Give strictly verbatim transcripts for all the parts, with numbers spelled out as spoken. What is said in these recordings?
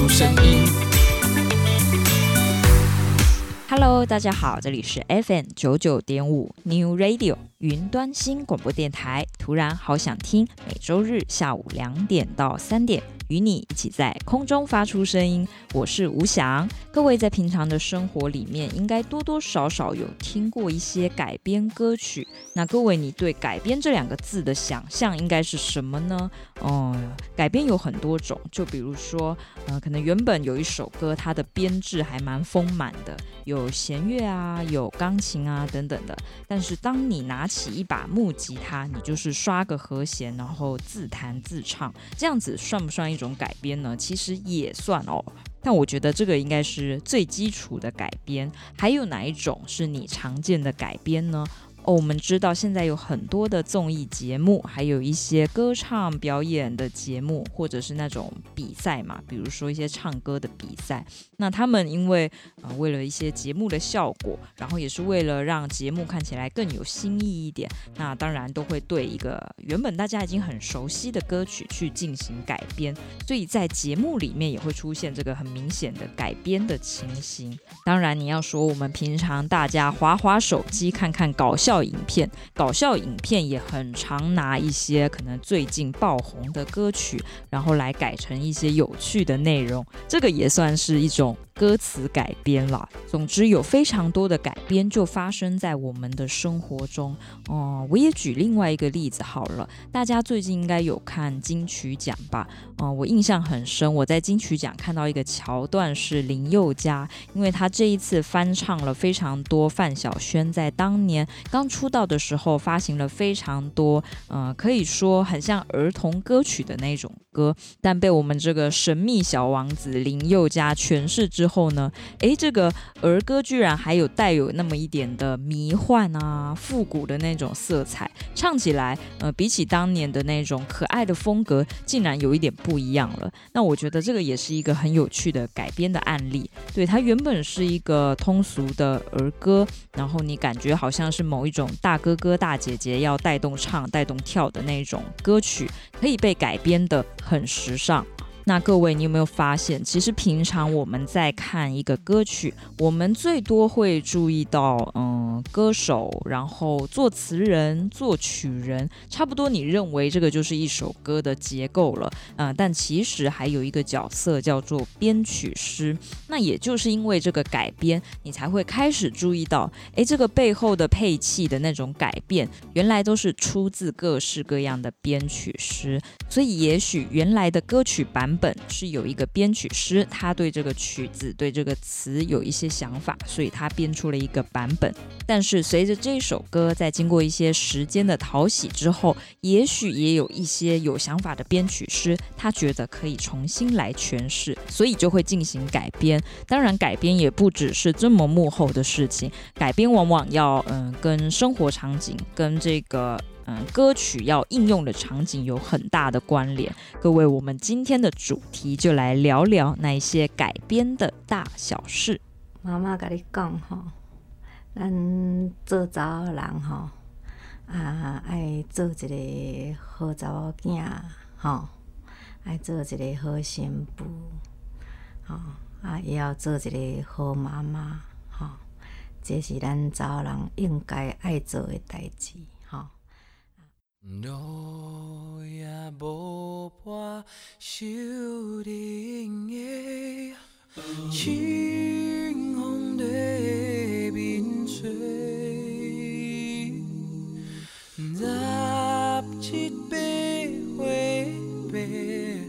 出声音。Hello， 大家好，这里是 F M 九十九点五 New Radio 云端新广播电台。突然好想听，每周日下午两点到三点。与你一起在空中发出声音，我是吴翔。各位在平常的生活里面，应该多多少少有听过一些改编歌曲。那各位，你对改编这两个字的想象应该是什么呢？哦、嗯，改编有很多种，就比如说，呃，可能原本有一首歌，它的编制还蛮丰满的，有弦乐啊，有钢琴啊等等的。但是当你拿起一把木吉他，你就是刷个和弦，然后自弹自唱，这样子算不算一种改编呢？其实也算哦，但我觉得这个应该是最基础的改编。还有哪一种是你常见的改编呢？哦，我们知道现在有很多的综艺节目，还有一些歌唱表演的节目，或者是那种比赛嘛，比如说一些唱歌的比赛。那他们因为、呃、为了一些节目的效果，然后也是为了让节目看起来更有新意一点，那当然都会对一个原本大家已经很熟悉的歌曲去进行改编，所以在节目里面也会出现这个很明显的改编的情形。当然你要说我们平常大家滑滑手机看看搞笑搞笑影片，搞笑影片也很常拿一些可能最近爆红的歌曲，然后来改成一些有趣的内容，这个也算是一种歌词改编啦。总之有非常多的改编就发生在我们的生活中、嗯、我也举另外一个例子好了。大家最近应该有看金曲奖吧、嗯、我印象很深，我在金曲奖看到一个桥段是林宥嘉，因为他这一次翻唱了非常多范晓萱在当年刚出道的时候发行了非常多、呃、可以说很像儿童歌曲的那种歌，但被我们这个神秘小王子林宥嘉诠释之后后呢，诶，这个儿歌居然还有带有那么一点的迷幻啊、复古的那种色彩，唱起来、呃、比起当年的那种可爱的风格竟然有一点不一样了。那我觉得这个也是一个很有趣的改编的案例。对，它原本是一个通俗的儿歌，然后你感觉好像是某一种大哥哥大姐姐要带动唱带动跳的那种歌曲，可以被改编的很时尚。那各位，你有没有发现，其实平常我们在看一个歌曲，我们最多会注意到嗯歌手，然后作词人、作曲人，差不多你认为这个就是一首歌的结构了、呃、但其实还有一个角色叫做编曲师。那也就是因为这个改编，你才会开始注意到，诶，这个背后的配器的那种改变，原来都是出自各式各样的编曲师。所以也许原来的歌曲版本本是有一个编曲师，他对这个曲子、对这个词有一些想法，所以他编出了一个版本。但是随着这首歌在经过一些时间的淘洗之后，也许也有一些有想法的编曲师，他觉得可以重新来诠释，所以就会进行改编。当然改编也不只是这么幕后的事情，改编往往要、嗯、跟生活场景、跟这个嗯、歌曲要应用的场景有很大的关联。各位，我们今天的主题就来聊聊那一些改编的大小事。妈妈跟你讲吼，咱做查某人吼，啊，爱做一个好查某囝吼，爱做一个好媳妇，吼，啊，也要做一个好妈妈吼，这是咱查某人应该爱做的代志。路也无伴，守人的清风在面吹，十七八岁白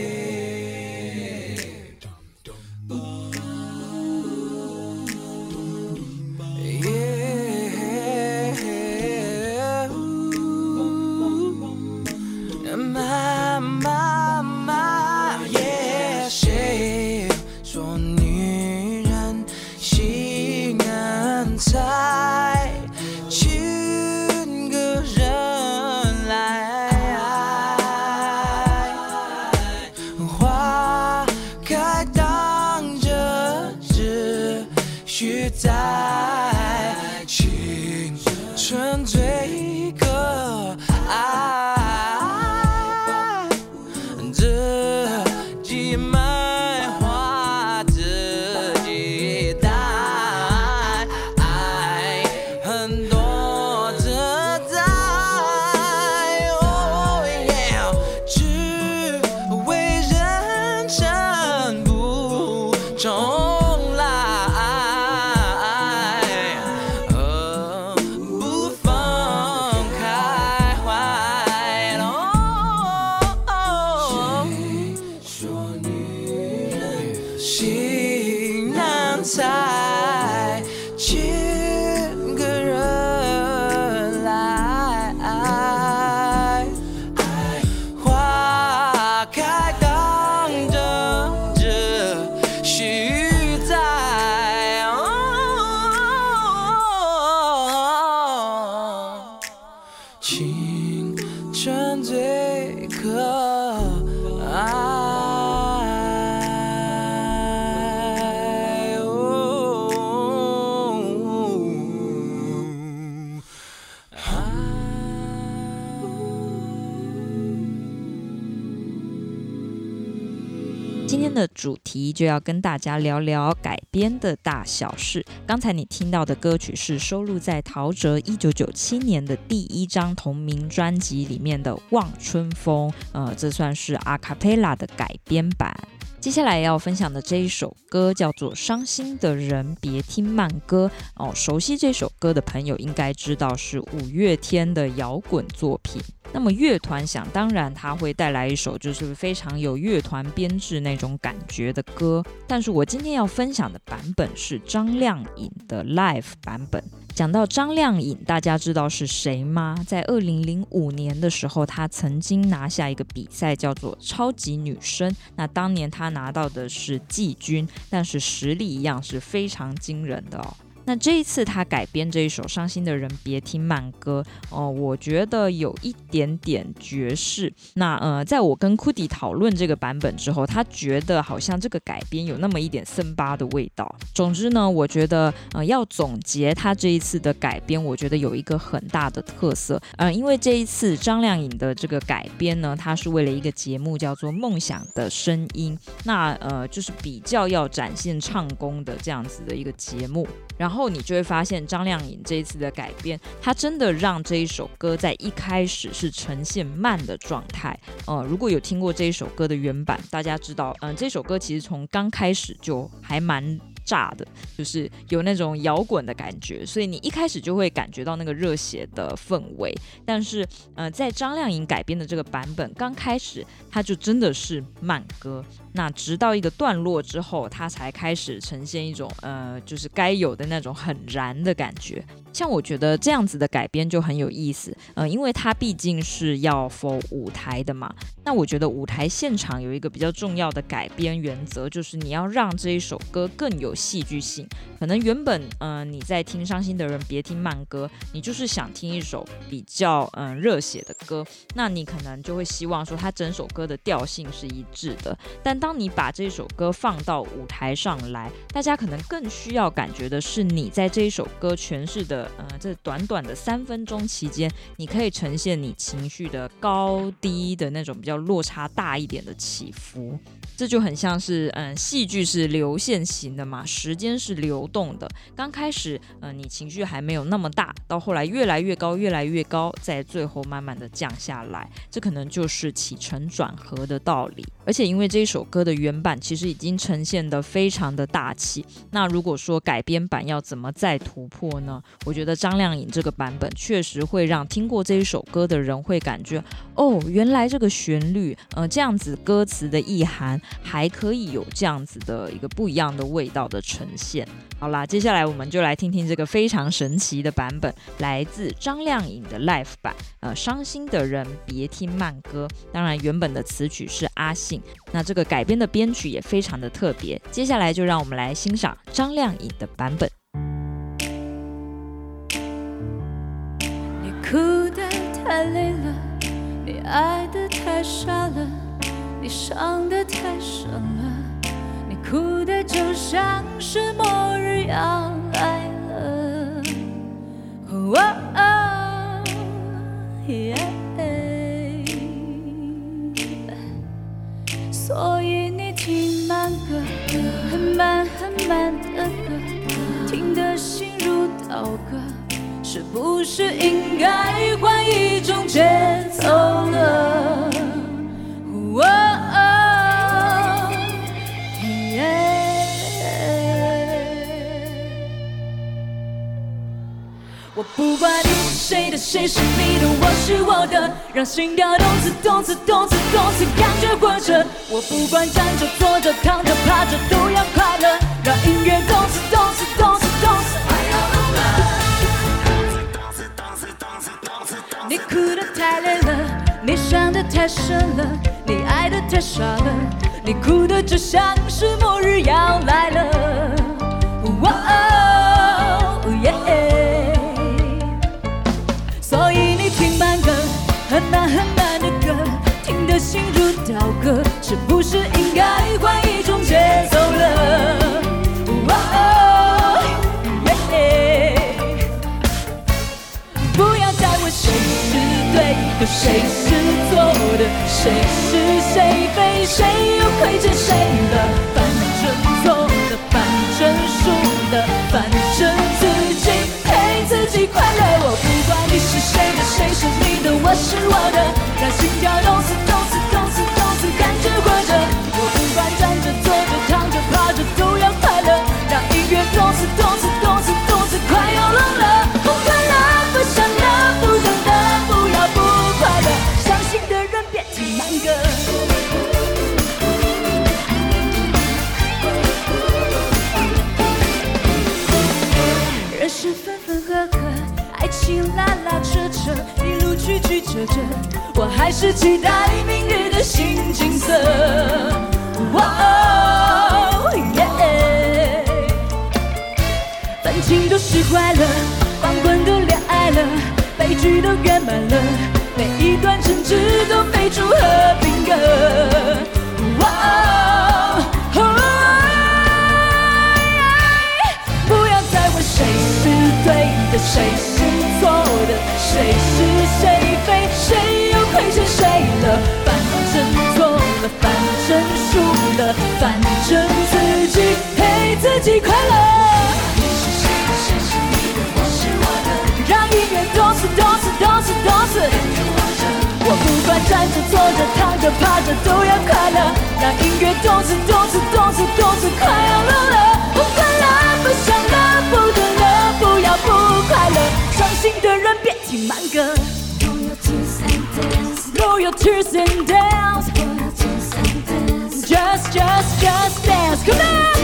心难猜，千个人来爱，花开当等着续载。哦，青春最可爱。 今天的主题就要跟大家聊聊改编的大小事。刚才你听到的歌曲是收录在陶喆一九九七年的第一张同名专辑里面的《望春风》，呃，这算是阿卡贝拉的改编版。接下来要分享的这一首歌叫做《伤心的人别听慢歌》哦，熟悉这首歌的朋友应该知道是五月天的摇滚作品。 那么乐团想当然它会带来一首就是非常有乐团编制那种感觉的歌，但是我今天要分享的版本是张靓颖的 live 版本。讲到张靓颖，大家知道是谁吗？在二零零五年的时候，她曾经拿下一个比赛叫做超级女声，那当年她拿到的是季军，但是实力一样是非常惊人的哦。 那这一次他改编这一首《伤心的人别听慢歌》哦，我觉得有一点点爵士。那呃，在我跟库迪讨论这个版本之后，他觉得好像这个改编有那么一点森巴的味道。总之呢，我觉得呃要总结他这一次的改编，我觉得有一个很大的特色，呃，因为这一次张靓颖的这个改编呢，他是为了一个节目叫做《梦想的声音》，那呃就是比较要展现唱功的这样子的一个节目，然后。 然后你就会发现张靓颖这一次的改编，她真的让这一首歌在一开始是呈现慢的状态。呃，如果有听过这一首歌的原版，大家知道，嗯、呃，这首歌其实从刚开始就还蛮。 炸的，就是有那种摇滚的感觉，所以你一开始就会感觉到那个热血的氛围。但是，呃，在张靓颖改编的这个版本，刚开始它就真的是慢歌，那直到一个段落之后，它才开始呈现一种呃，就是该有的那种很燃的感觉。像我觉得这样子的改编就很有意思，呃，因为它毕竟是要 for 舞台的嘛。那我觉得舞台现场有一个比较重要的改编原则，就是你要让这一首歌更有。 有戏剧性，可能原本嗯、呃、你在听伤心的人别听慢歌，你就是想听一首比较嗯热血的歌，那你可能就会希望说它整首歌的调性是一致的。但当你把这首歌放到舞台上来，大家可能更需要感觉的是你在这一首歌诠释的呃这短短的三分钟期间，你可以呈现你情绪的高低的那种比较落差大一点的起伏。这就很像是嗯戏剧是流线型的嘛。 时间是流动的，刚开始，呃，你情绪还没有那么大，到后来越来越高，越来越高，在最后慢慢的降下来，这可能就是起承转合的道理。而且因为这一首歌的原版其实已经呈现的非常的大气，那如果说改编版要怎么再突破呢？我觉得张靓颖这个版本确实会让听过这一首歌的人会感觉，哦，原来这个旋律，呃，这样子歌词的意涵还可以有这样子的一个不一样的味道。 的呈现。好啦，接下来我们就来听听这个非常神奇的版本，来自张靓颖的 live 版。呃，伤心的人别听慢歌。当然，原本的词曲是阿信，那这个改编的编曲也非常的特别。接下来就让我们来欣赏张靓颖的版本。你哭得太累了，你爱得太傻了，你伤得太深了。 哭得就像是末日要来了，哦哦耶所以你听慢歌，很慢很慢的歌，听得心如刀割，是不是应该换一种节奏了？哦 我不管你。谁的，谁是你的，我是我的，让心跳动次动次动次动次，感觉活着。我不管站着坐着躺着趴着都要快乐，让音乐动次动次动次动次。你哭得太累了，你想得太深了，你爱得太傻了，你哭得就像是末日要来了。哇哦耶耶，所以你听慢歌，很慢很慢的歌，听得心如刀割，是不是应该换一种节奏了？哇哦耶耶，不要再问谁是对的谁是错的，谁是谁非，谁又亏欠谁了，反正错的反正输的，反正自己陪自己快乐。我不管你是谁的，谁是你的，我是我的，让心跳动次动次动次动次，感觉活着。我不管站着坐着躺着趴着都要快乐，让音乐动次动次动次动次，快要聋了，不快乐不想的不想的，不要不快乐，伤心的人别听慢歌。是分分合合，爱情拉拉扯扯，一路曲曲折折，我还是期待明日的新景色。哇哦耶，感情都是快乐，光棍都恋爱了，悲剧都圆满了，每一段争执都飞出和平鸽。哇哦，不要再问谁对的谁是错的，谁是谁非，谁又亏欠谁了，反正错了反正输了，反正自己陪自己快乐。你是谁的，谁是你的，我是我的，让音乐动次动次动次动次，我不管站着坐着躺着趴着都要快乐，让音乐动次动次动次动次，快要聋了，不快乐不想了，不等了，不要不快乐，伤心的人别听慢歌。Roll your tears and dance, roll your tears and dance, roll your tears and dance, just just just dance, come on.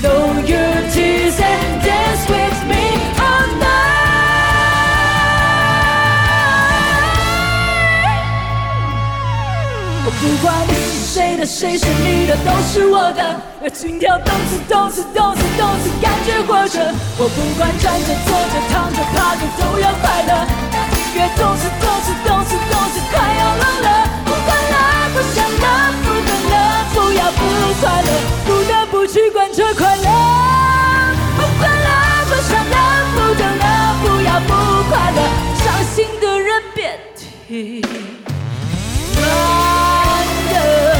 Roll your tears and dance with me, roll your tears and dance with me all night. 我不管。谁的谁是你的，都是我的，而心跳动次动次动次动次，感觉活着。我不管站着坐着躺着趴着都要快乐，让音乐动次动次动次动次，快要聋了，不快乐不想了，不等了，不要不快乐，不得不去贯彻快乐。不快乐不想了，不等了，不要不快乐，伤心的人别听慢歌。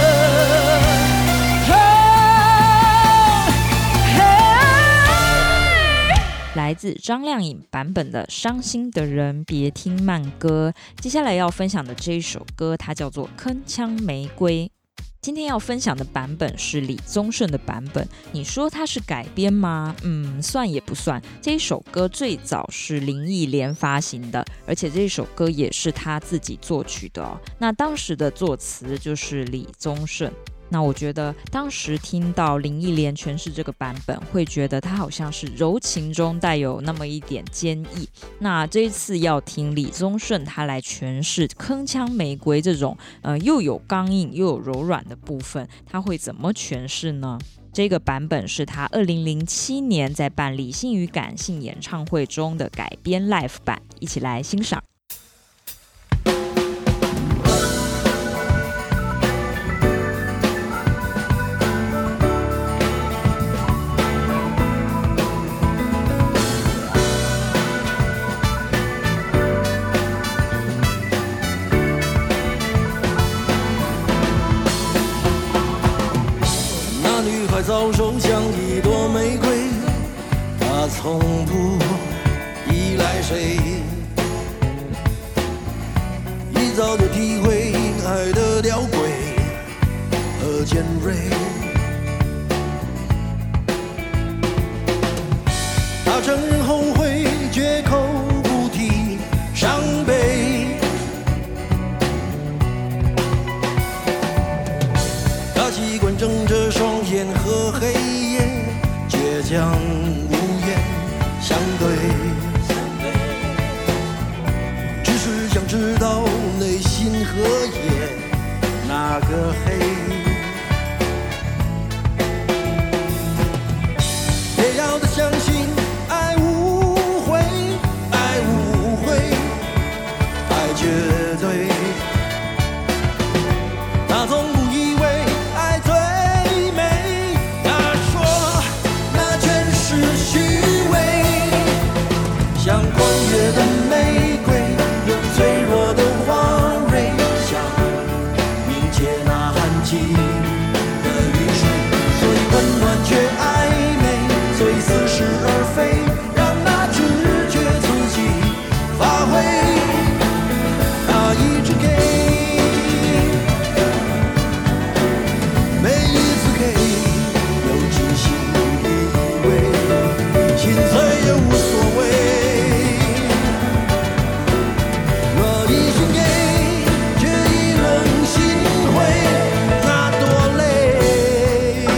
来自张靓颖版本的《伤心的人别听慢歌》。接下来要分享的这一首歌，它叫做《铿锵玫瑰》。今天要分享的版本是李宗盛的版本，你说它是改编吗？嗯，算也不算。这一首歌最早是林忆莲发行的，而且这首歌也是他自己作曲的哦。那当时的作词就是李宗盛。那我觉得当时听到林忆莲诠释这个版本，会觉得它好像是柔情中带有那么一点坚毅。那这一次要听李宗盛他来诠释《铿锵玫瑰》这种、呃、又有刚硬又有柔软的部分，他会怎么诠释呢？这个版本是他二零零七年在办理性与感性演唱会中的改编 live 版，一起来欣赏。早手像一朵玫瑰，她从不依赖谁，一早就体会爱的吊诡和尖锐。真后悔，绝口不提伤悲。他习惯睁着双眼和黑夜倔强无言相对，只是想知道内心和夜哪个黑。相信爱无悔，爱无悔，爱绝对。他总不以为爱最美，他说那全是虚伪。像狂野的玫瑰，有脆弱的花蕊，像凝结那寒季的雨水，所以温暖却暧昧。最似是而非，让那直觉自己发挥。他一直给，每一次给都真心以为，心碎也无所谓。若一心给，却一冷心灰。如魑魅般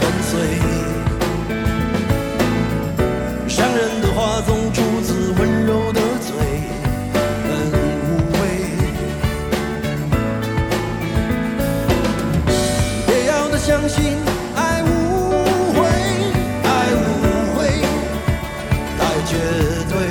跟随，伤人的话总出自温柔的嘴，很无味。别要他相信爱无悔，爱无悔，太绝对。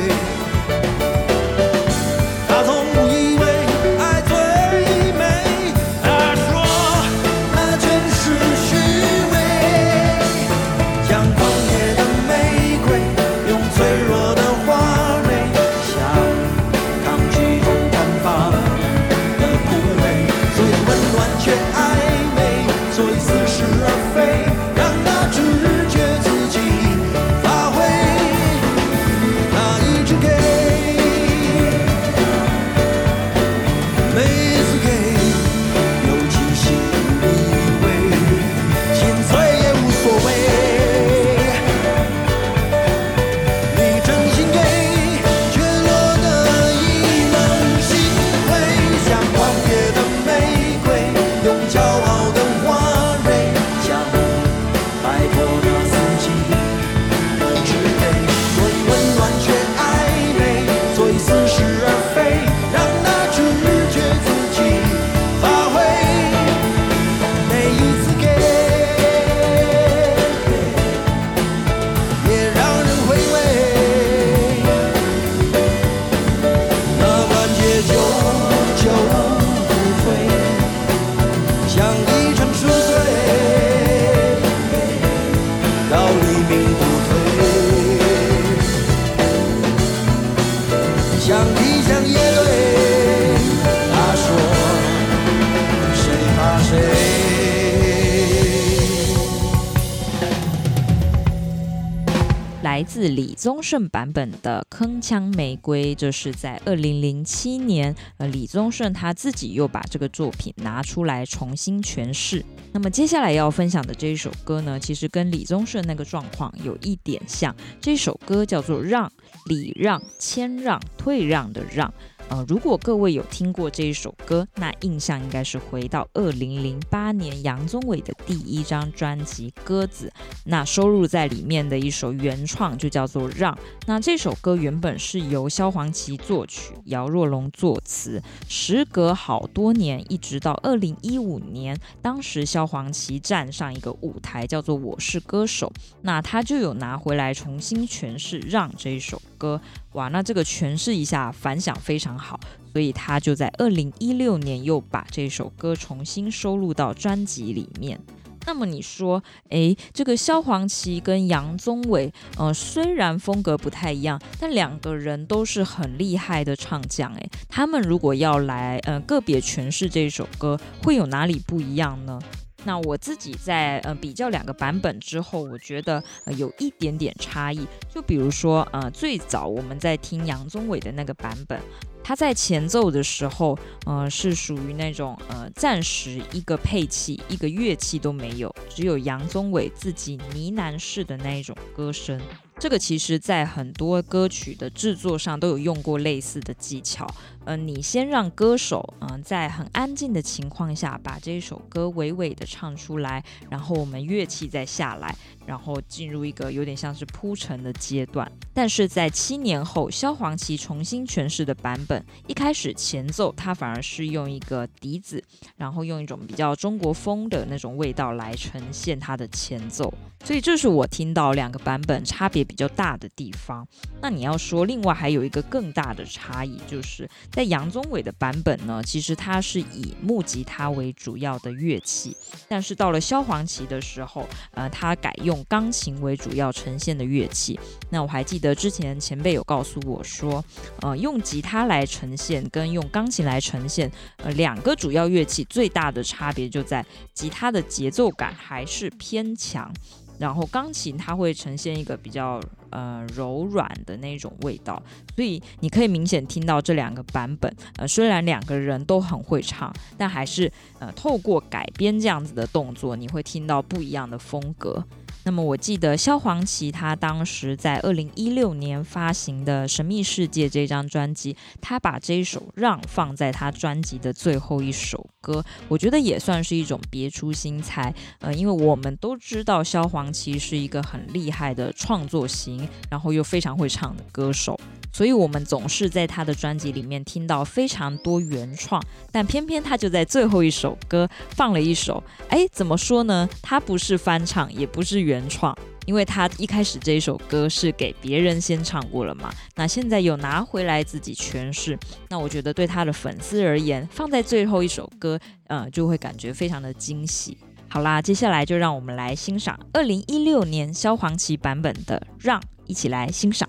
来自李宗盛版本的《铿锵玫瑰》，就是在二零零七年，呃，李宗盛他自己又把这个作品拿出来重新诠释。那么接下来要分享的这一首歌呢，其实跟李宗盛那个状况有一点像。这首歌叫做《让》，礼让、谦让、退让的让。呃，如果各位有听过这一首歌，那印象应该是回到二零零八年杨宗纬的第一张专辑《鸽子》，那收录在里面的一首原创就叫做《让》。那这首歌原本是由萧煌奇作曲，姚若龙作词，时隔好多年，一直到二零一五年，当时萧煌奇站上一个舞台叫做《我是歌手》，那他就有拿回来重新诠释《让》这一首歌。哇，那这个诠释一下反响非常好，所以他就在二零一六年又把这首歌重新收录到专辑里面。那么你说，哎，这个萧煌奇跟杨宗纬，呃，虽然风格不太一样，但两个人都是很厉害的唱将。哎，他们如果要来，呃，个别诠释这首歌，会有哪里不一样呢？那我自己在、呃、比较两个版本之后，我觉得、呃、有一点点差异。就比如说、呃、最早我们在听杨宗纬的那个版本，他在前奏的时候、呃、是属于那种、呃、暂时一个配器一个乐器都没有，只有杨宗纬自己呢喃式的那一种歌声。这个其实在很多歌曲的制作上都有用过类似的技巧、呃、你先让歌手、呃、在很安静的情况下把这首歌娓娓的唱出来，然后我们乐器再下来，然后进入一个有点像是铺陈的阶段。但是在七年后萧煌奇重新诠释的版本，一开始前奏它反而是用一个笛子，然后用一种比较中国风的那种味道来呈现它的前奏。所以这是我听到两个版本差别比较大的地方。那你要说另外还有一个更大的差异，就是在杨宗纬的版本呢，其实它是以木吉他为主要的乐器，但是到了萧煌奇的时候、呃、他改用钢琴为主要呈现的乐器。那我还记得之前前辈有告诉我说、呃、用吉他来呈现跟用钢琴来呈现、呃、两个主要乐器最大的差别就在吉他的节奏感还是偏强，然后钢琴它会呈现一个比较、呃、柔软的那种味道。所以你可以明显听到这两个版本、呃、虽然两个人都很会唱，但还是、呃、透过改编这样子的动作，你会听到不一样的风格。那么我记得萧煌奇他当时在二零一六年发行的《神秘世界》这张专辑，他把这一首《让》放在他专辑的最后一首歌，我觉得也算是一种别出心裁、呃、因为我们都知道萧煌奇是一个很厉害的创作型，然后又非常会唱的歌手，所以我们总是在他的专辑里面听到非常多原创，但偏偏他就在最后一首歌放了一首，哎，怎么说呢，他不是翻唱也不是原创，因为他一开始这一首歌是给别人先唱过了嘛，那现在有拿回来自己诠释，那我觉得对他的粉丝而言，放在最后一首歌、呃、就会感觉非常的惊喜。好啦，接下来就让我们来欣赏二零一六年萧煌奇版本的《让》，一起来欣赏。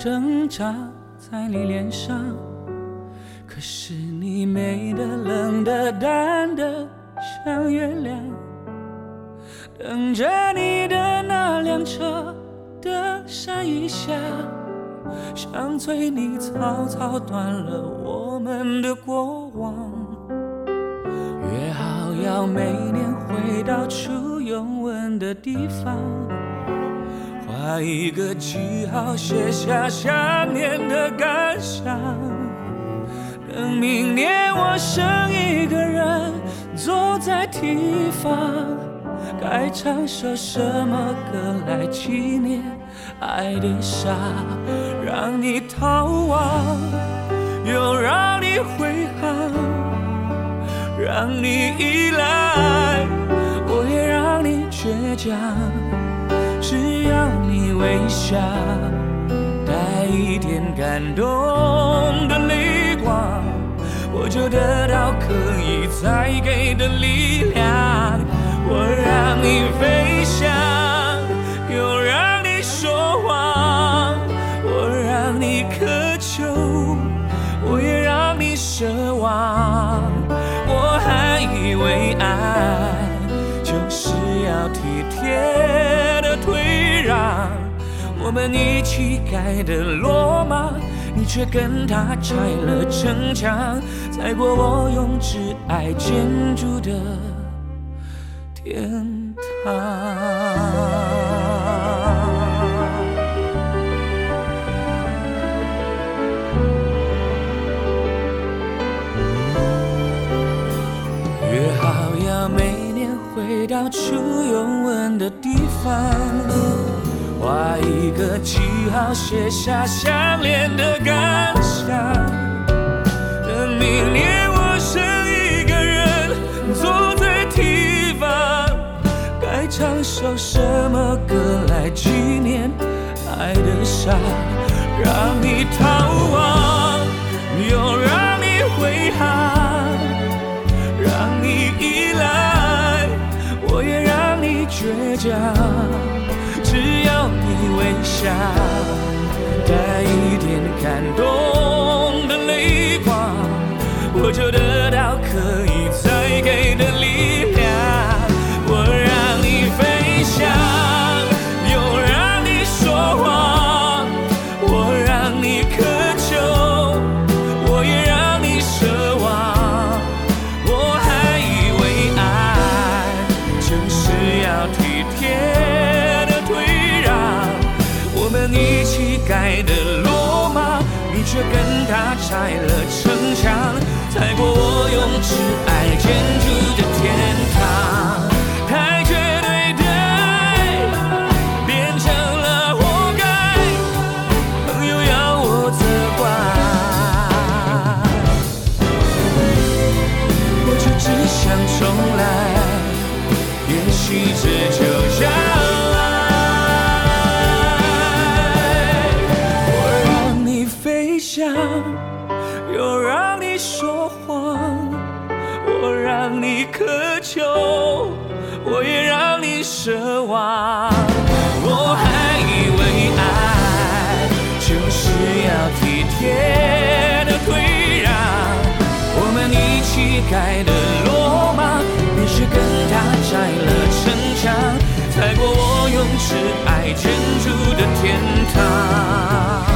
挣扎在你脸上，可是你美得冷得淡得像月亮，等着你的那辆车的闪一下，想催你草草断了我们的过往，约好要每年回到初拥吻的地方，画一个记号，写下想念的感想。等明年我剩一个人坐在堤防，该唱首什么歌来纪念爱的傻，让你逃亡，又让你回航，让你依赖，我也让你倔强。只要你微笑，带一点感动的泪光，我就得到可以再给的力量。我让你飞翔，又让你说谎，我让你渴求，我也让你奢望。我还以为爱就是要体贴，让我们一起盖的罗马，你却跟他拆了城墙，踩过我用挚爱建筑的天堂。约好要每年回到初拥吻的地方，画一个记号，写下相恋的感想。等明年我剩一个人坐在堤什么歌来纪念爱的傻，让你逃亡又让你回航，让你依赖我也让你倔强，只要你微笑带一点感动的泪光，我就得到可以再给的力量，我让你飞翔又让你说谎，我让你渴求我也让你奢望，我还以为爱就是要体贴的退让，我们一起盖的罗马你却跟他拆了城墙，踩过我用挚爱建筑的天堂，太绝对对变成了活该，朋友要我责怪，我就只想重来，也许这就叫爱，我让你飞翔又让你说谎，我让你渴求我也让你奢望，我还以为爱就是要体贴的退让，我们一起盖的罗马你却跟他拆了城墙，踩过我用挚爱建筑的天堂，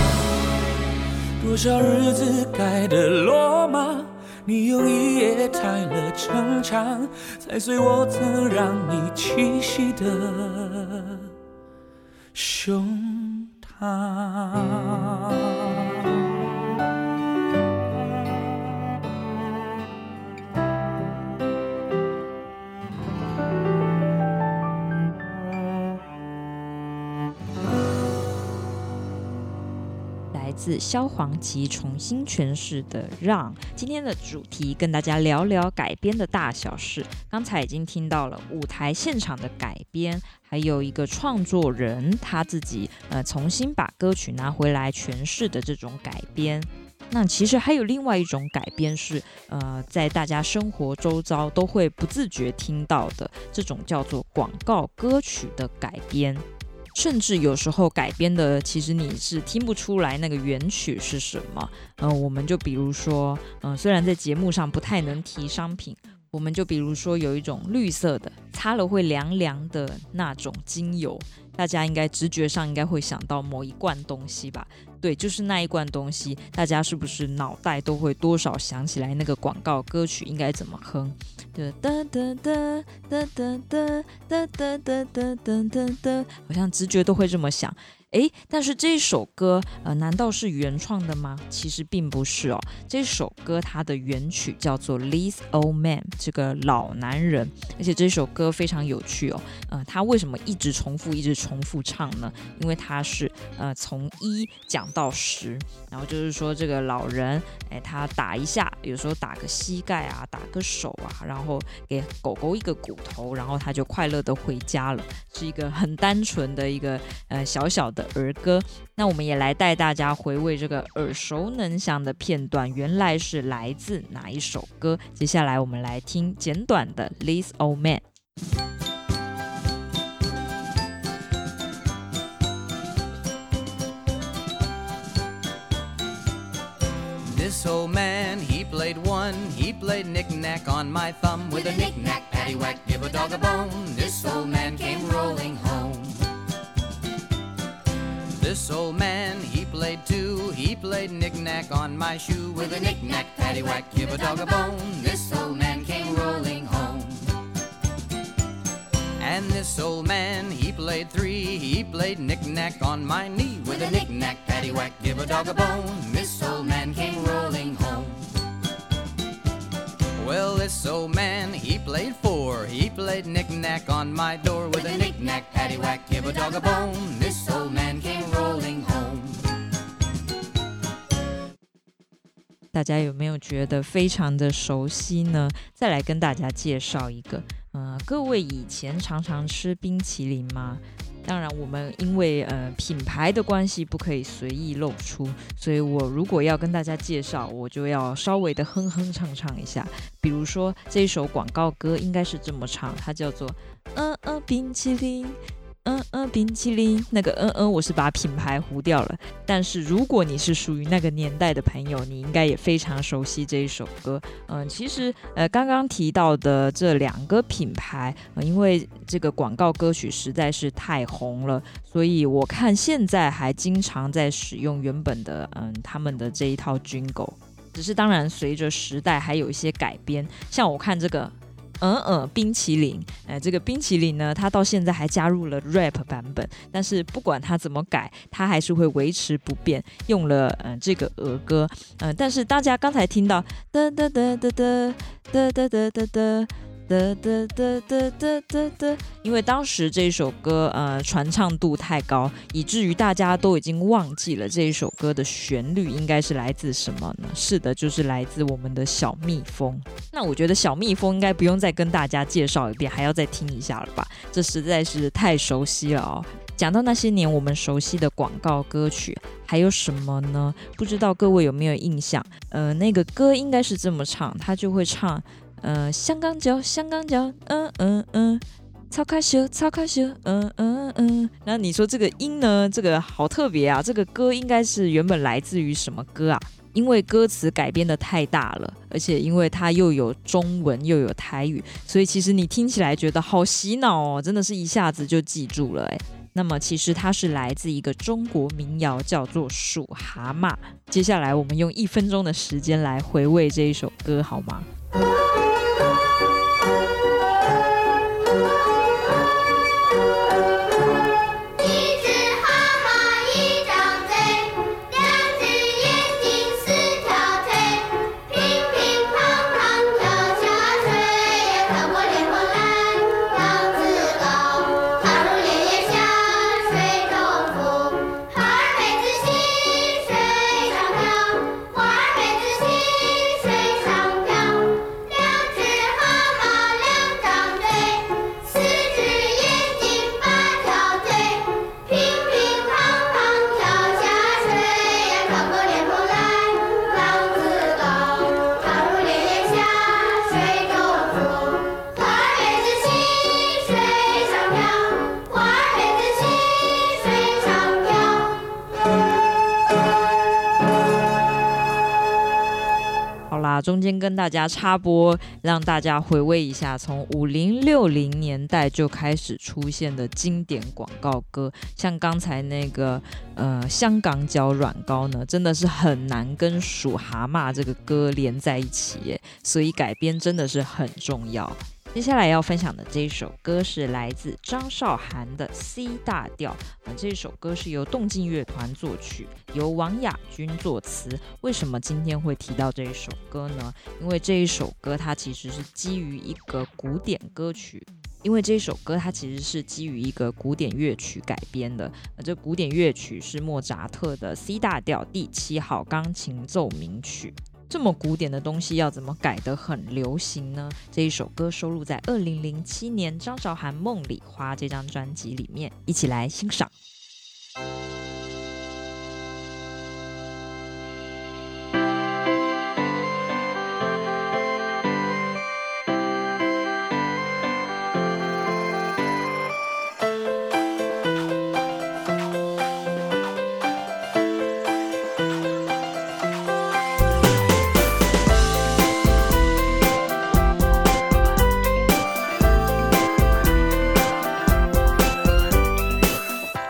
多少日子盖的罗马你用一夜拆了城墙，踩碎我曾让你栖息的胸膛。自萧煌奇重新诠释的《让》，今天的主题跟大家聊聊改编的大小事。刚才已经听到了舞台现场的改编，还有一个创作人他自己呃重新把歌曲拿回来诠释的这种改编。那其实还有另外一种改编是呃，在大家生活周遭都会不自觉听到的，这种叫做广告歌曲的改编。甚至有时候改编的其实你是听不出来那个原曲是什么、呃、我们就比如说、呃、虽然在节目上不太能提商品，我们就比如说有一种绿色的擦了会凉凉的那种精油，大家应该直觉上应该会想到某一罐东西吧，对，就是那一罐东西，大家是不是脑袋都会多少想起来那个广告歌曲应该怎么哼，哒哒哒哒哒哒哒哒哒哒哒哒哒，好像直觉都会这么想。诶，但是这首歌、呃、难道是原创的吗？其实并不是哦。这首歌它的原曲叫做 This Old Man， 这个老男人，而且这首歌非常有趣哦。呃、它为什么一直重复一直重复唱呢？因为它是、呃、从一讲到十，然后就是说这个老人他打一下，有时候打个膝盖啊，打个手啊，然后给狗狗一个骨头，然后他就快乐的回家了，是一个很单纯的一个、呃、小小的儿歌。那我们也来带大家回味这个耳熟能详的片段原来是来自哪一首歌，接下来我们来听简短的 This Old Man。 This old man, he played one, he played knick-knack on my thumb. With a knick-knack, paddywhack, give a dog a bone, this old man came rolling home. This old man, he played two, he played knick-knack on my shoe. With a knick-knack, paddywhack, give a dog a bone, this old man came rolling home. And this old man, he played three, he played knick-knack on my knee. With a knick-knack, paddywhack, give a dog a bone, this old man came rolling home. Well, this old man, he played four, he played knick-knack on my door. With a knick-knack, paddywhack, give a dog a bone, this old man came rolling home. 大家有没有觉得非常的熟悉呢？再来跟大家介绍一个呃，各位以前常常吃冰淇淋吗？当然我们因为呃品牌的关系不可以随意露出，所以我如果要跟大家介绍，我就要稍微的哼哼唱唱一下。比如说这一首广告歌应该是这么唱，它叫做嗯嗯冰淇淋，嗯嗯冰淇淋，那个嗯嗯我是把品牌糊掉了，但是如果你是属于那个年代的朋友，你应该也非常熟悉这一首歌。嗯，其实呃刚刚提到的这两个品牌、呃、因为这个广告歌曲实在是太红了，所以我看现在还经常在使用原本的嗯他们的这一套Jingle，只是当然随着时代还有一些改编。像我看这个嗯嗯冰淇淋、呃、这个冰淇淋呢，它到现在还加入了 rap 版本，但是不管它怎么改，它还是会维持不变，用了、呃、这个儿歌、呃、但是大家刚才听到哒哒哒哒哒哒哒哒哒哒得得得得得得得，因为当时这首歌呃传唱度太高，以至于大家都已经忘记了这一首歌的旋律应该是来自什么呢？是的，就是来自我们的小蜜蜂。那我觉得小蜜蜂应该不用再跟大家介绍一遍，还要再听一下了吧？这实在是太熟悉了哦。讲到那些年我们熟悉的广告歌曲还有什么呢？不知道各位有没有印象？呃，那个歌应该是这么唱，他就会唱呃，香港脚，香港脚，嗯嗯嗯，超开心，超开心，嗯嗯嗯。那你说这个音呢？这个好特别啊！这个歌应该是原本来自于什么歌啊？因为歌词改编的太大了，而且因为它又有中文又有台语，所以其实你听起来觉得好洗脑哦，真的是一下子就记住了哎。那么其实它是来自一个中国民谣，叫做《数蛤蟆》。接下来我们用一分钟的时间来回味这一首歌，好吗？中间跟大家插播，让大家回味一下从五零六零年代就开始出现的经典广告歌。像刚才那个呃香港脚软膏呢，真的是很难跟数蛤蟆这个歌连在一起耶，所以改编真的是很重要。接下来要分享的这首歌是来自张韶涵的 C 大调、呃、这首歌是由动静乐团作曲，由王雅君作词。为什么今天会提到这一首歌呢？因为这一首歌它其实是基于一个古典歌曲因为这首歌它其实是基于一个古典乐曲改编的、呃、这古典乐曲是莫扎特的 C 大调第七号钢琴奏鸣曲。这么古典的东西要怎么改得很流行呢？这一首歌收录在二零零七年张韶涵《梦里花》这张专辑里面，一起来欣赏。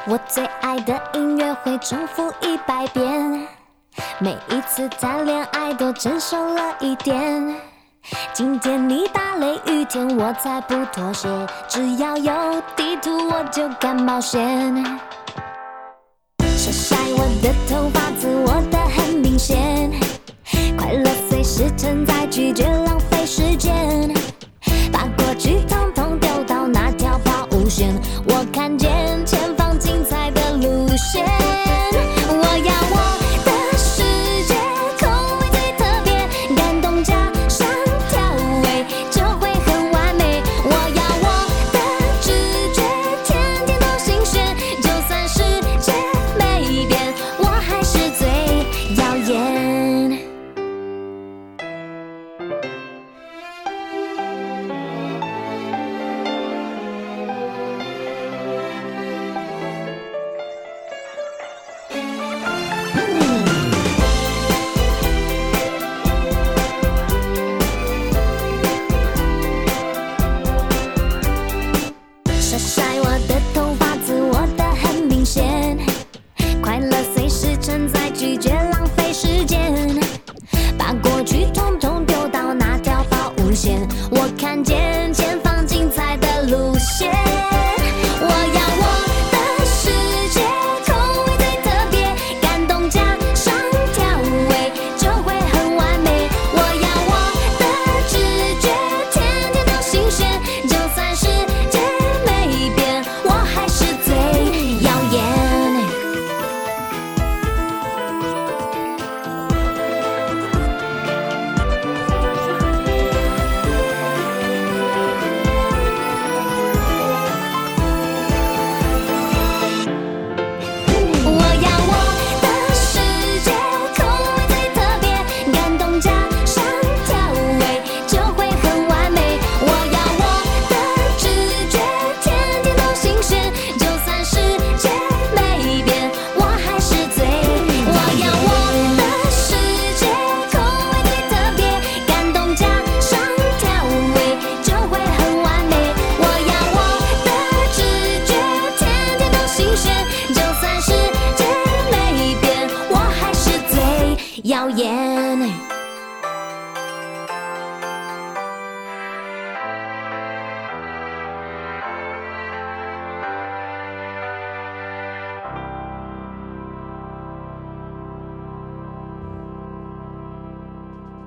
我最爱的音乐会重复一百遍，每一次谈恋爱都成熟了一点。今天你打雷雨天，我才不妥协，只要有地图我就敢冒险。晒晒我的头发，自我的很明显，快乐随时存在，拒绝浪费时间，把过去统统丢到那条抛物线，我看见前方精彩的路线。我要我的世界，口味最特别，感动加上调味就会很完美。我要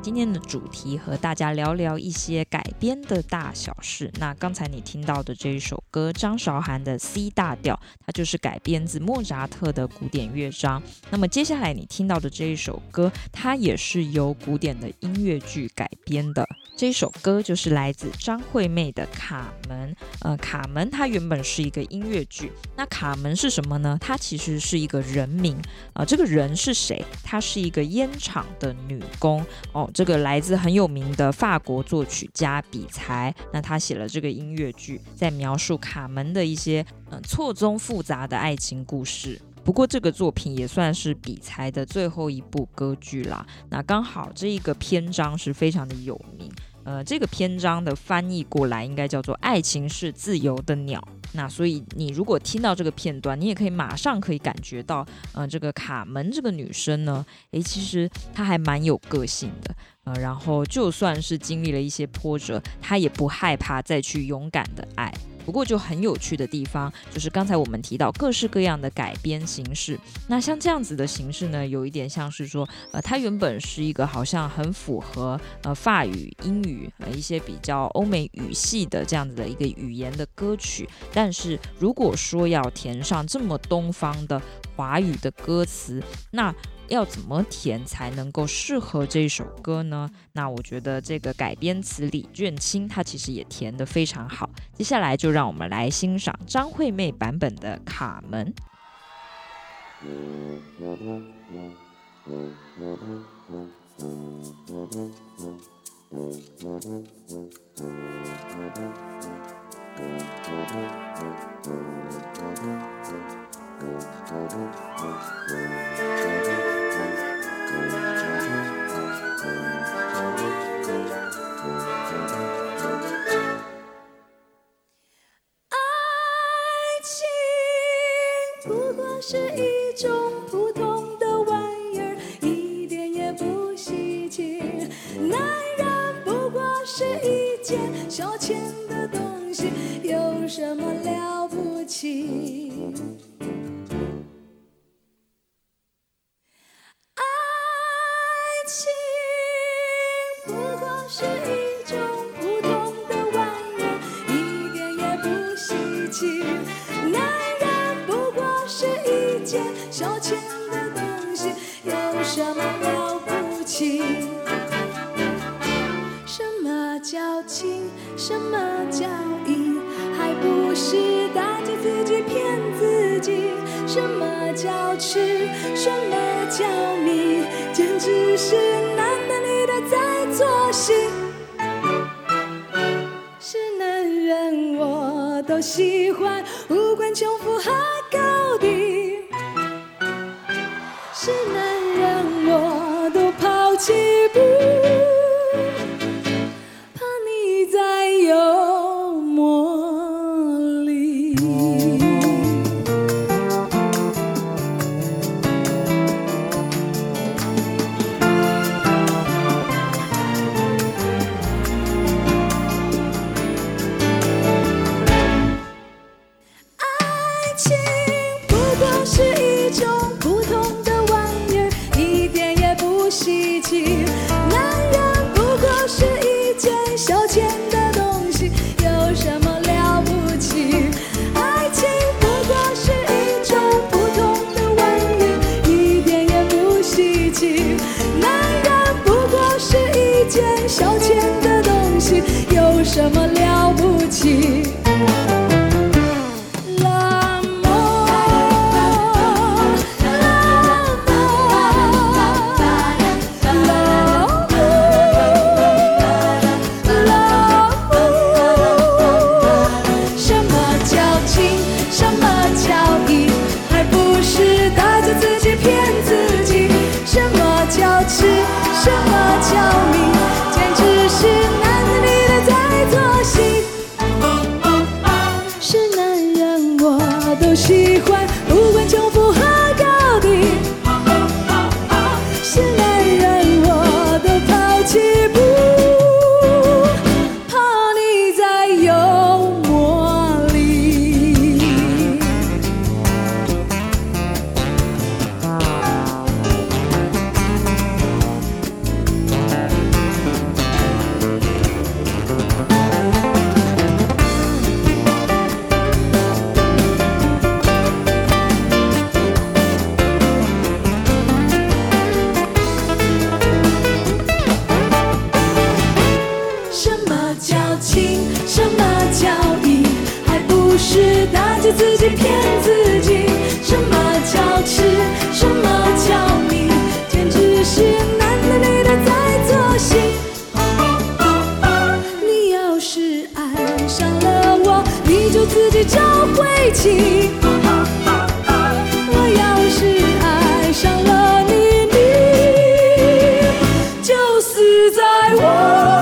今天的主题和大家聊聊一些改编的大小事。那刚才你听到的这一首歌，张韶涵的 C 大调，它就是改编自莫扎特的古典乐章。那么接下来你听到的这一首歌，它也是由古典的音乐剧改编的。这首歌就是来自张惠妹的卡门、呃、卡门它原本是一个音乐剧。那卡门是什么呢？它其实是一个人名、呃、这个人是谁？她是一个烟厂的女工、哦、这个来自很有名的法国作曲家比才。那她写了这个音乐剧，在描述卡门的一些、呃、错综复杂的爱情故事。不过这个作品也算是比才的最后一部歌剧啦。那刚好这一个篇章是非常的有名，呃，这个篇章的翻译过来应该叫做爱情是自由的鸟。那所以你如果听到这个片段，你也可以马上可以感觉到、呃、这个卡门这个女生呢，诶，其实她还蛮有个性的，呃，然后就算是经历了一些波折，她也不害怕再去勇敢的爱。不过就很有趣的地方就是刚才我们提到各式各样的改编形式，那像这样子的形式呢，有一点像是说、呃、它原本是一个好像很符合、呃、法语、英语、呃、一些比较欧美语系的这样子的一个语言的歌曲，但是如果说要填上这么东方的华语的歌词，那要怎么填才能够适合这首歌呢？那我觉得这个改编词李隽清他其实也填得非常好。接下来就让我们来欣赏张惠妹版本的《卡门》。是一种普通的玩意儿，一点也不稀奇，男人不过是一件消遣的东西，有什么了不起？爱情不过是一种普通的玩意儿，一点也不稀奇，男人不过是一消遣的东西，有什么了不起？什么叫情，什么叫义，还不是打击自己骗自己？什么叫痴，什么叫迷，简直是男的女的在做戏，是男人我都喜欢，无关穷富和高低，是男人我都抛弃不怕，你在幽默里。爱情不过是一种普通的稀奇，男人不过是一件消遣的东西，有什么了不起？爱情是打击自己骗自己，什么叫痴，什么叫迷，简直是男的女的在做戏。你要是爱上了我，你就自己找回情，我要是爱上了你，你就死在我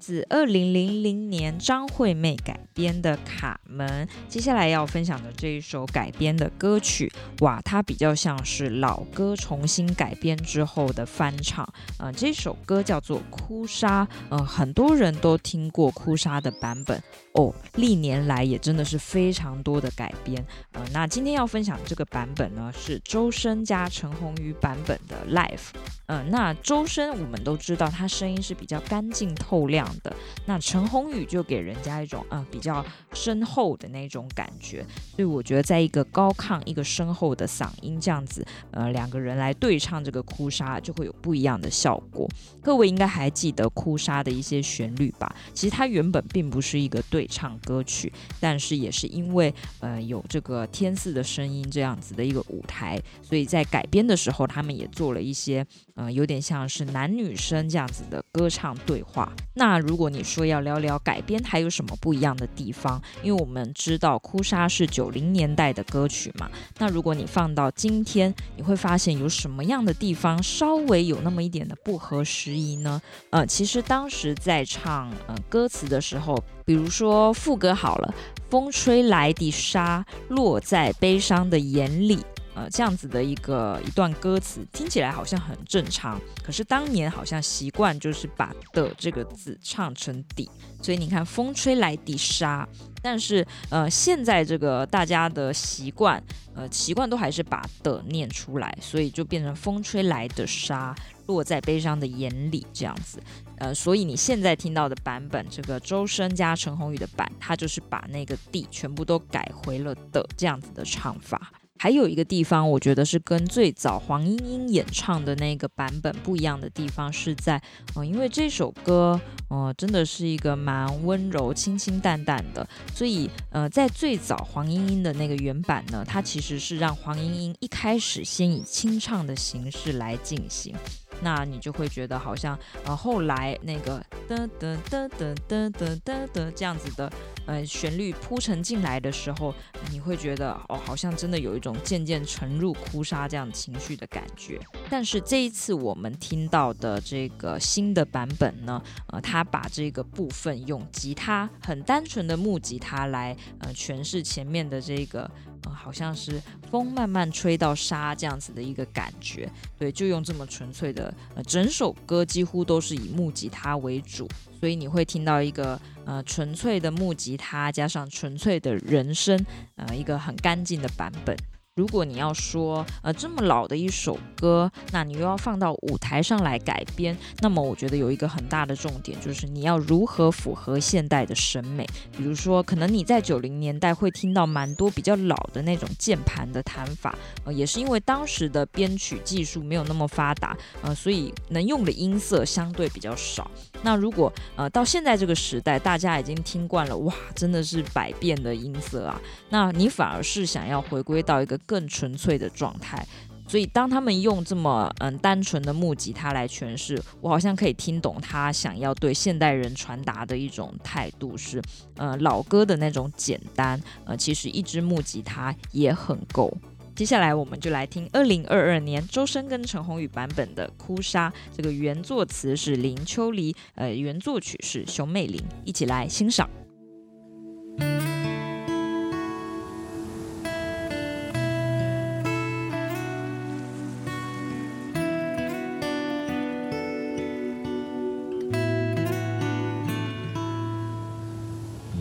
自二零零零年张惠妹改编的《卡门》。接下来要分享的这一首改编的歌曲，哇，它比较像是老歌重新改编之后的翻唱、呃、这首歌叫做《哭砂》、呃、很多人都听过《哭砂》的版本哦，历年来也真的是非常多的改编、呃、那今天要分享这个版本呢，是周深加陈鸿宇版本的 Live、呃、那周深我们都知道他声音是比较干净透亮的，那陈鸿宇就给人家一种、呃、比较深厚的那种感觉，所以我觉得在一个高亢一个深厚的嗓音这样子、呃、两个人来对唱这个哭砂就会有不一样的效果。各位应该还记得哭砂的一些旋律吧，其实它原本并不是一个对唱歌曲，但是也是因为、呃、有这个天赐的声音这样子的一个舞台，所以在改编的时候他们也做了一些、呃、有点像是男女生这样子的歌唱对话。那如果你说要聊聊改编还有什么不一样的地方，因为我们知道哭砂是九零年代的歌曲嘛，那如果你放到今天，你会发现有什么样的地方稍微有那么一点的不合时宜呢、呃、其实当时在唱、呃、歌词的时候，比如说副歌好了，风吹来的沙落在悲伤的眼里，呃，这样子的一个一段歌词听起来好像很正常，可是当年好像习惯就是把的这个字唱成底，所以你看风吹来的沙，但是呃，现在这个大家的习惯呃，习惯都还是把的念出来，所以就变成风吹来的沙落在悲伤的眼里这样子。呃，所以你现在听到的版本，这个周深加陈鸿宇的版，他就是把那个地全部都改回了的这样子的唱法。还有一个地方我觉得是跟最早黄莺莺演唱的那个版本不一样的地方是在、呃、因为这首歌、呃、真的是一个蛮温柔清清淡淡的，所以、呃、在最早黄莺莺的那个原版呢，它其实是让黄莺莺一开始先以清唱的形式来进行，那你就会觉得好像、呃、后来那个嘚嘚嘚嘚嘚嘚嘚嘚这样子的、呃、旋律铺陈进来的时候，你会觉得哦，好像真的有一种渐渐沉入哭砂这样情绪的感觉。但是这一次我们听到的这个新的版本呢，呃，他把这个部分用吉他很单纯的木吉他来、呃、诠释前面的这个呃、好像是风慢慢吹到沙这样子的一个感觉，对，就用这么纯粹的、呃、整首歌几乎都是以木吉他为主，所以你会听到一个、呃、纯粹的木吉他加上纯粹的人声、呃、一个很干净的版本。如果你要说呃这么老的一首歌，那你又要放到舞台上来改编，那么我觉得有一个很大的重点，就是你要如何符合现代的审美。比如说可能你在九零年代会听到蛮多比较老的那种键盘的弹法、呃、也是因为当时的编曲技术没有那么发达、呃、所以能用的音色相对比较少。那如果、呃、到现在这个时代大家已经听惯了，哇，真的是百变的音色啊，那你反而是想要回归到一个更纯粹的状态，所以当他们用这么、嗯、单纯的木吉他来诠释，我好像可以听懂他想要对现代人传达的一种态度是、呃、老歌的那种简单、呃、其实一支木吉他也很够。接下来我们就来听二零二二年周深跟陈鸿宇版本的《哭砂》，这个原作词是林秋离、呃、原作曲是熊美玲，一起来欣赏。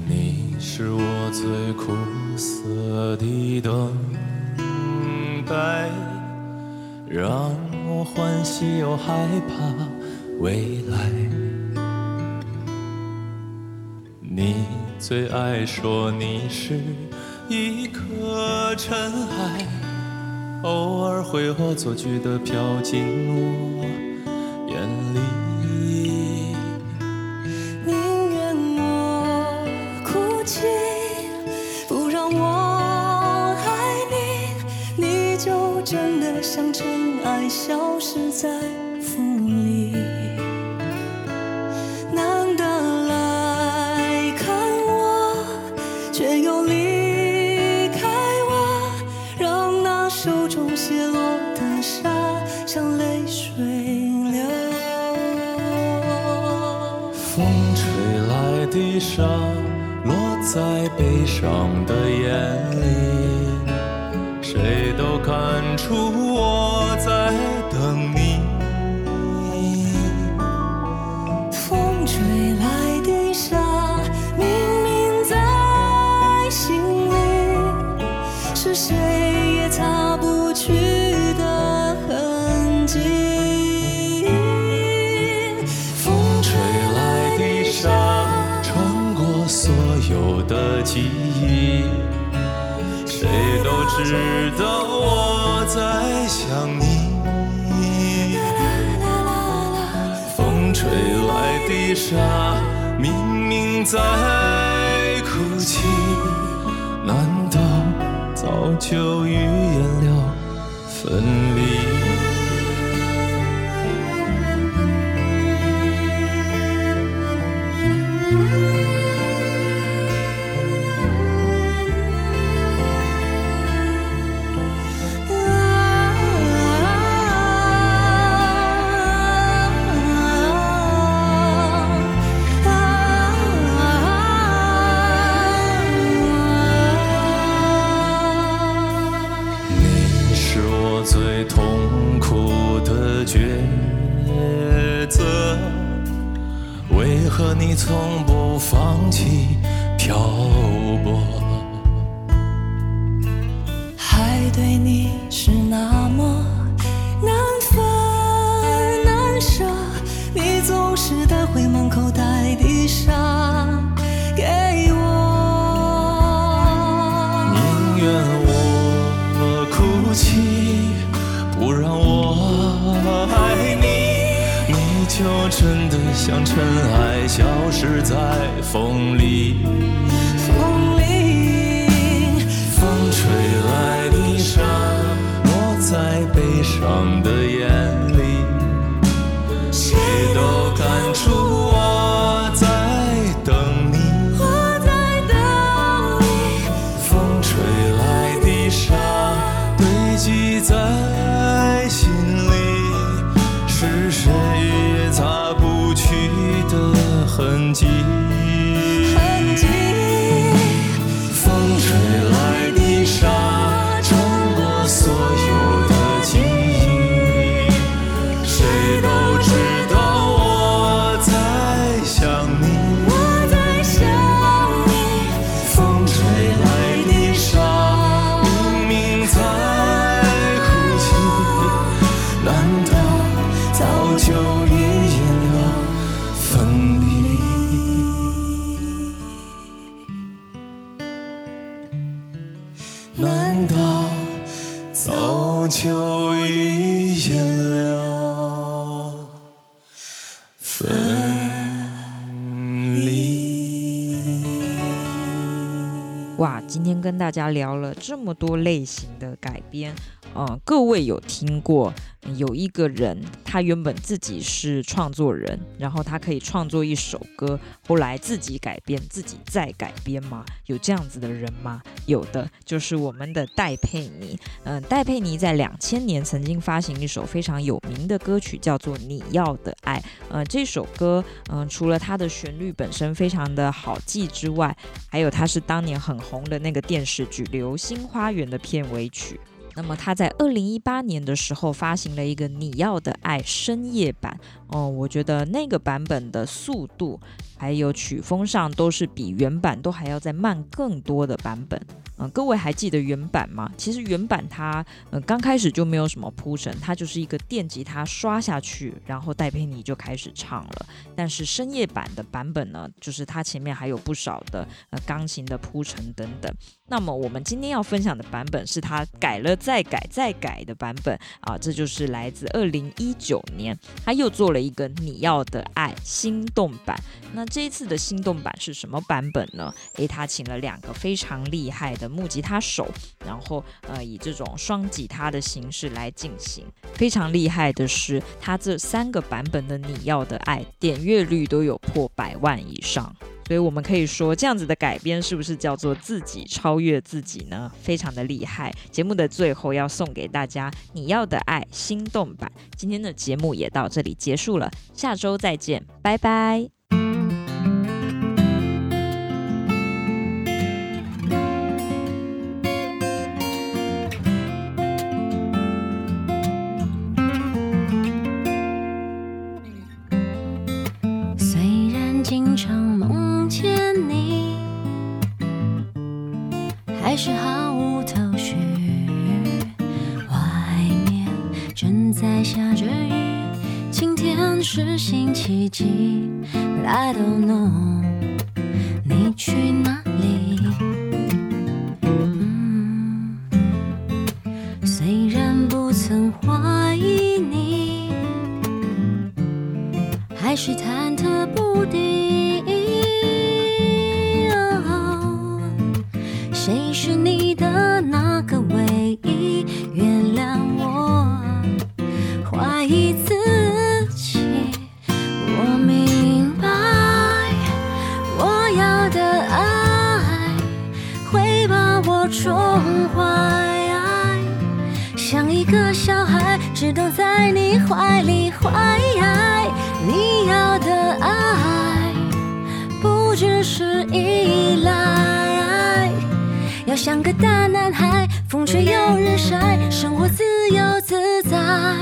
你是我最苦涩的灯，让我欢喜又害怕未来。你最爱说你是一颗尘埃，偶尔会恶作剧地飘进我眼里。宁愿我哭泣，不让我爱你，你就真的像尘埃，消失在风里。难得来看我，却又离手中泻落的沙，像泪水流。风吹来的沙，落在悲伤的眼里，谁都看出我在等你。风吹来的沙，明明在心里，是谁擦不去的痕迹。风吹来的沙，穿过所有的记忆，谁都知道我在想你。风吹来的沙，明明在哭泣，难道早就预言了分离？最痛苦的抉择，为何你从不放弃漂泊？还对你是那么难分难舍，你总是带回满口袋的沙给我。宁愿我哭泣，不让我爱你，你就真的像尘埃，消失在风里。风里，风吹来的沙，落在悲伤的眼里，谁都看出我在等你。我在等你。风吹来的沙，堆积在。痕迹，痕迹。风吹来的沙，穿过所有的记忆，谁都知道我在想你，我在想你。风吹来的沙，明明在哭泣，难道早就预言了分离？难道早就预言了分离？哇，今天跟大家聊了这么多类型的改编，嗯，各位有听过有一个人，他原本自己是创作人，然后他可以创作一首歌，后来自己改编，自己再改编吗？有这样子的人吗？有的，就是我们的戴佩妮。嗯，戴佩妮在两千年曾经发行一首非常有名的歌曲，叫做《你要的爱》。呃，这首歌，嗯、呃，除了它的旋律本身非常的好记之外，还有它是当年很红的那个电视剧《流星花园》的片尾曲。那么他在二零一八年的时候发行了一个《你要的爱》深夜版、哦、我觉得那个版本的速度还有曲风上都是比原版都还要再慢更多的版本。呃、各位还记得原版吗？其实原版它呃刚开始就没有什么铺陈，它就是一个电吉他刷下去，然后戴佩妮就开始唱了。但是深夜版的版本呢，就是它前面还有不少的呃钢琴的铺陈等等。那么我们今天要分享的版本是它改了再改再改的版本啊，这就是来自二零一九年，它又做了一个你要的爱心动版。那这一次的心动版是什么版本呢？诶，它请了两个非常厉害的木吉他手，然后呃以这种双吉他的形式来进行。非常厉害的是，它这三个版本的你要的爱点阅率都有破百万以上。所以我们可以说，这样子的改编是不是叫做自己超越自己呢？非常的厉害。节目的最后要送给大家你要的爱心动版。今天的节目也到这里结束了，下周再见，拜拜。还是毫无头绪，外面正在下着雨，今天是星期几 But I don't know 你去哪里、嗯、虽然不曾怀疑你，还是忐忑不定，谁是你的那个唯一？原谅我怀疑自己，我明白我要的爱会把我宠坏，像一个小孩只懂在你怀里怀，你要的爱不只是依赖，要像个大男孩，风吹又日晒，生活自由自在。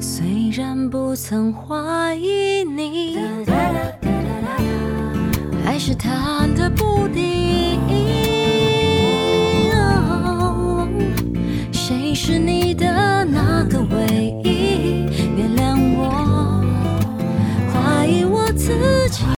虽然不曾怀疑你，还是忐忑不定。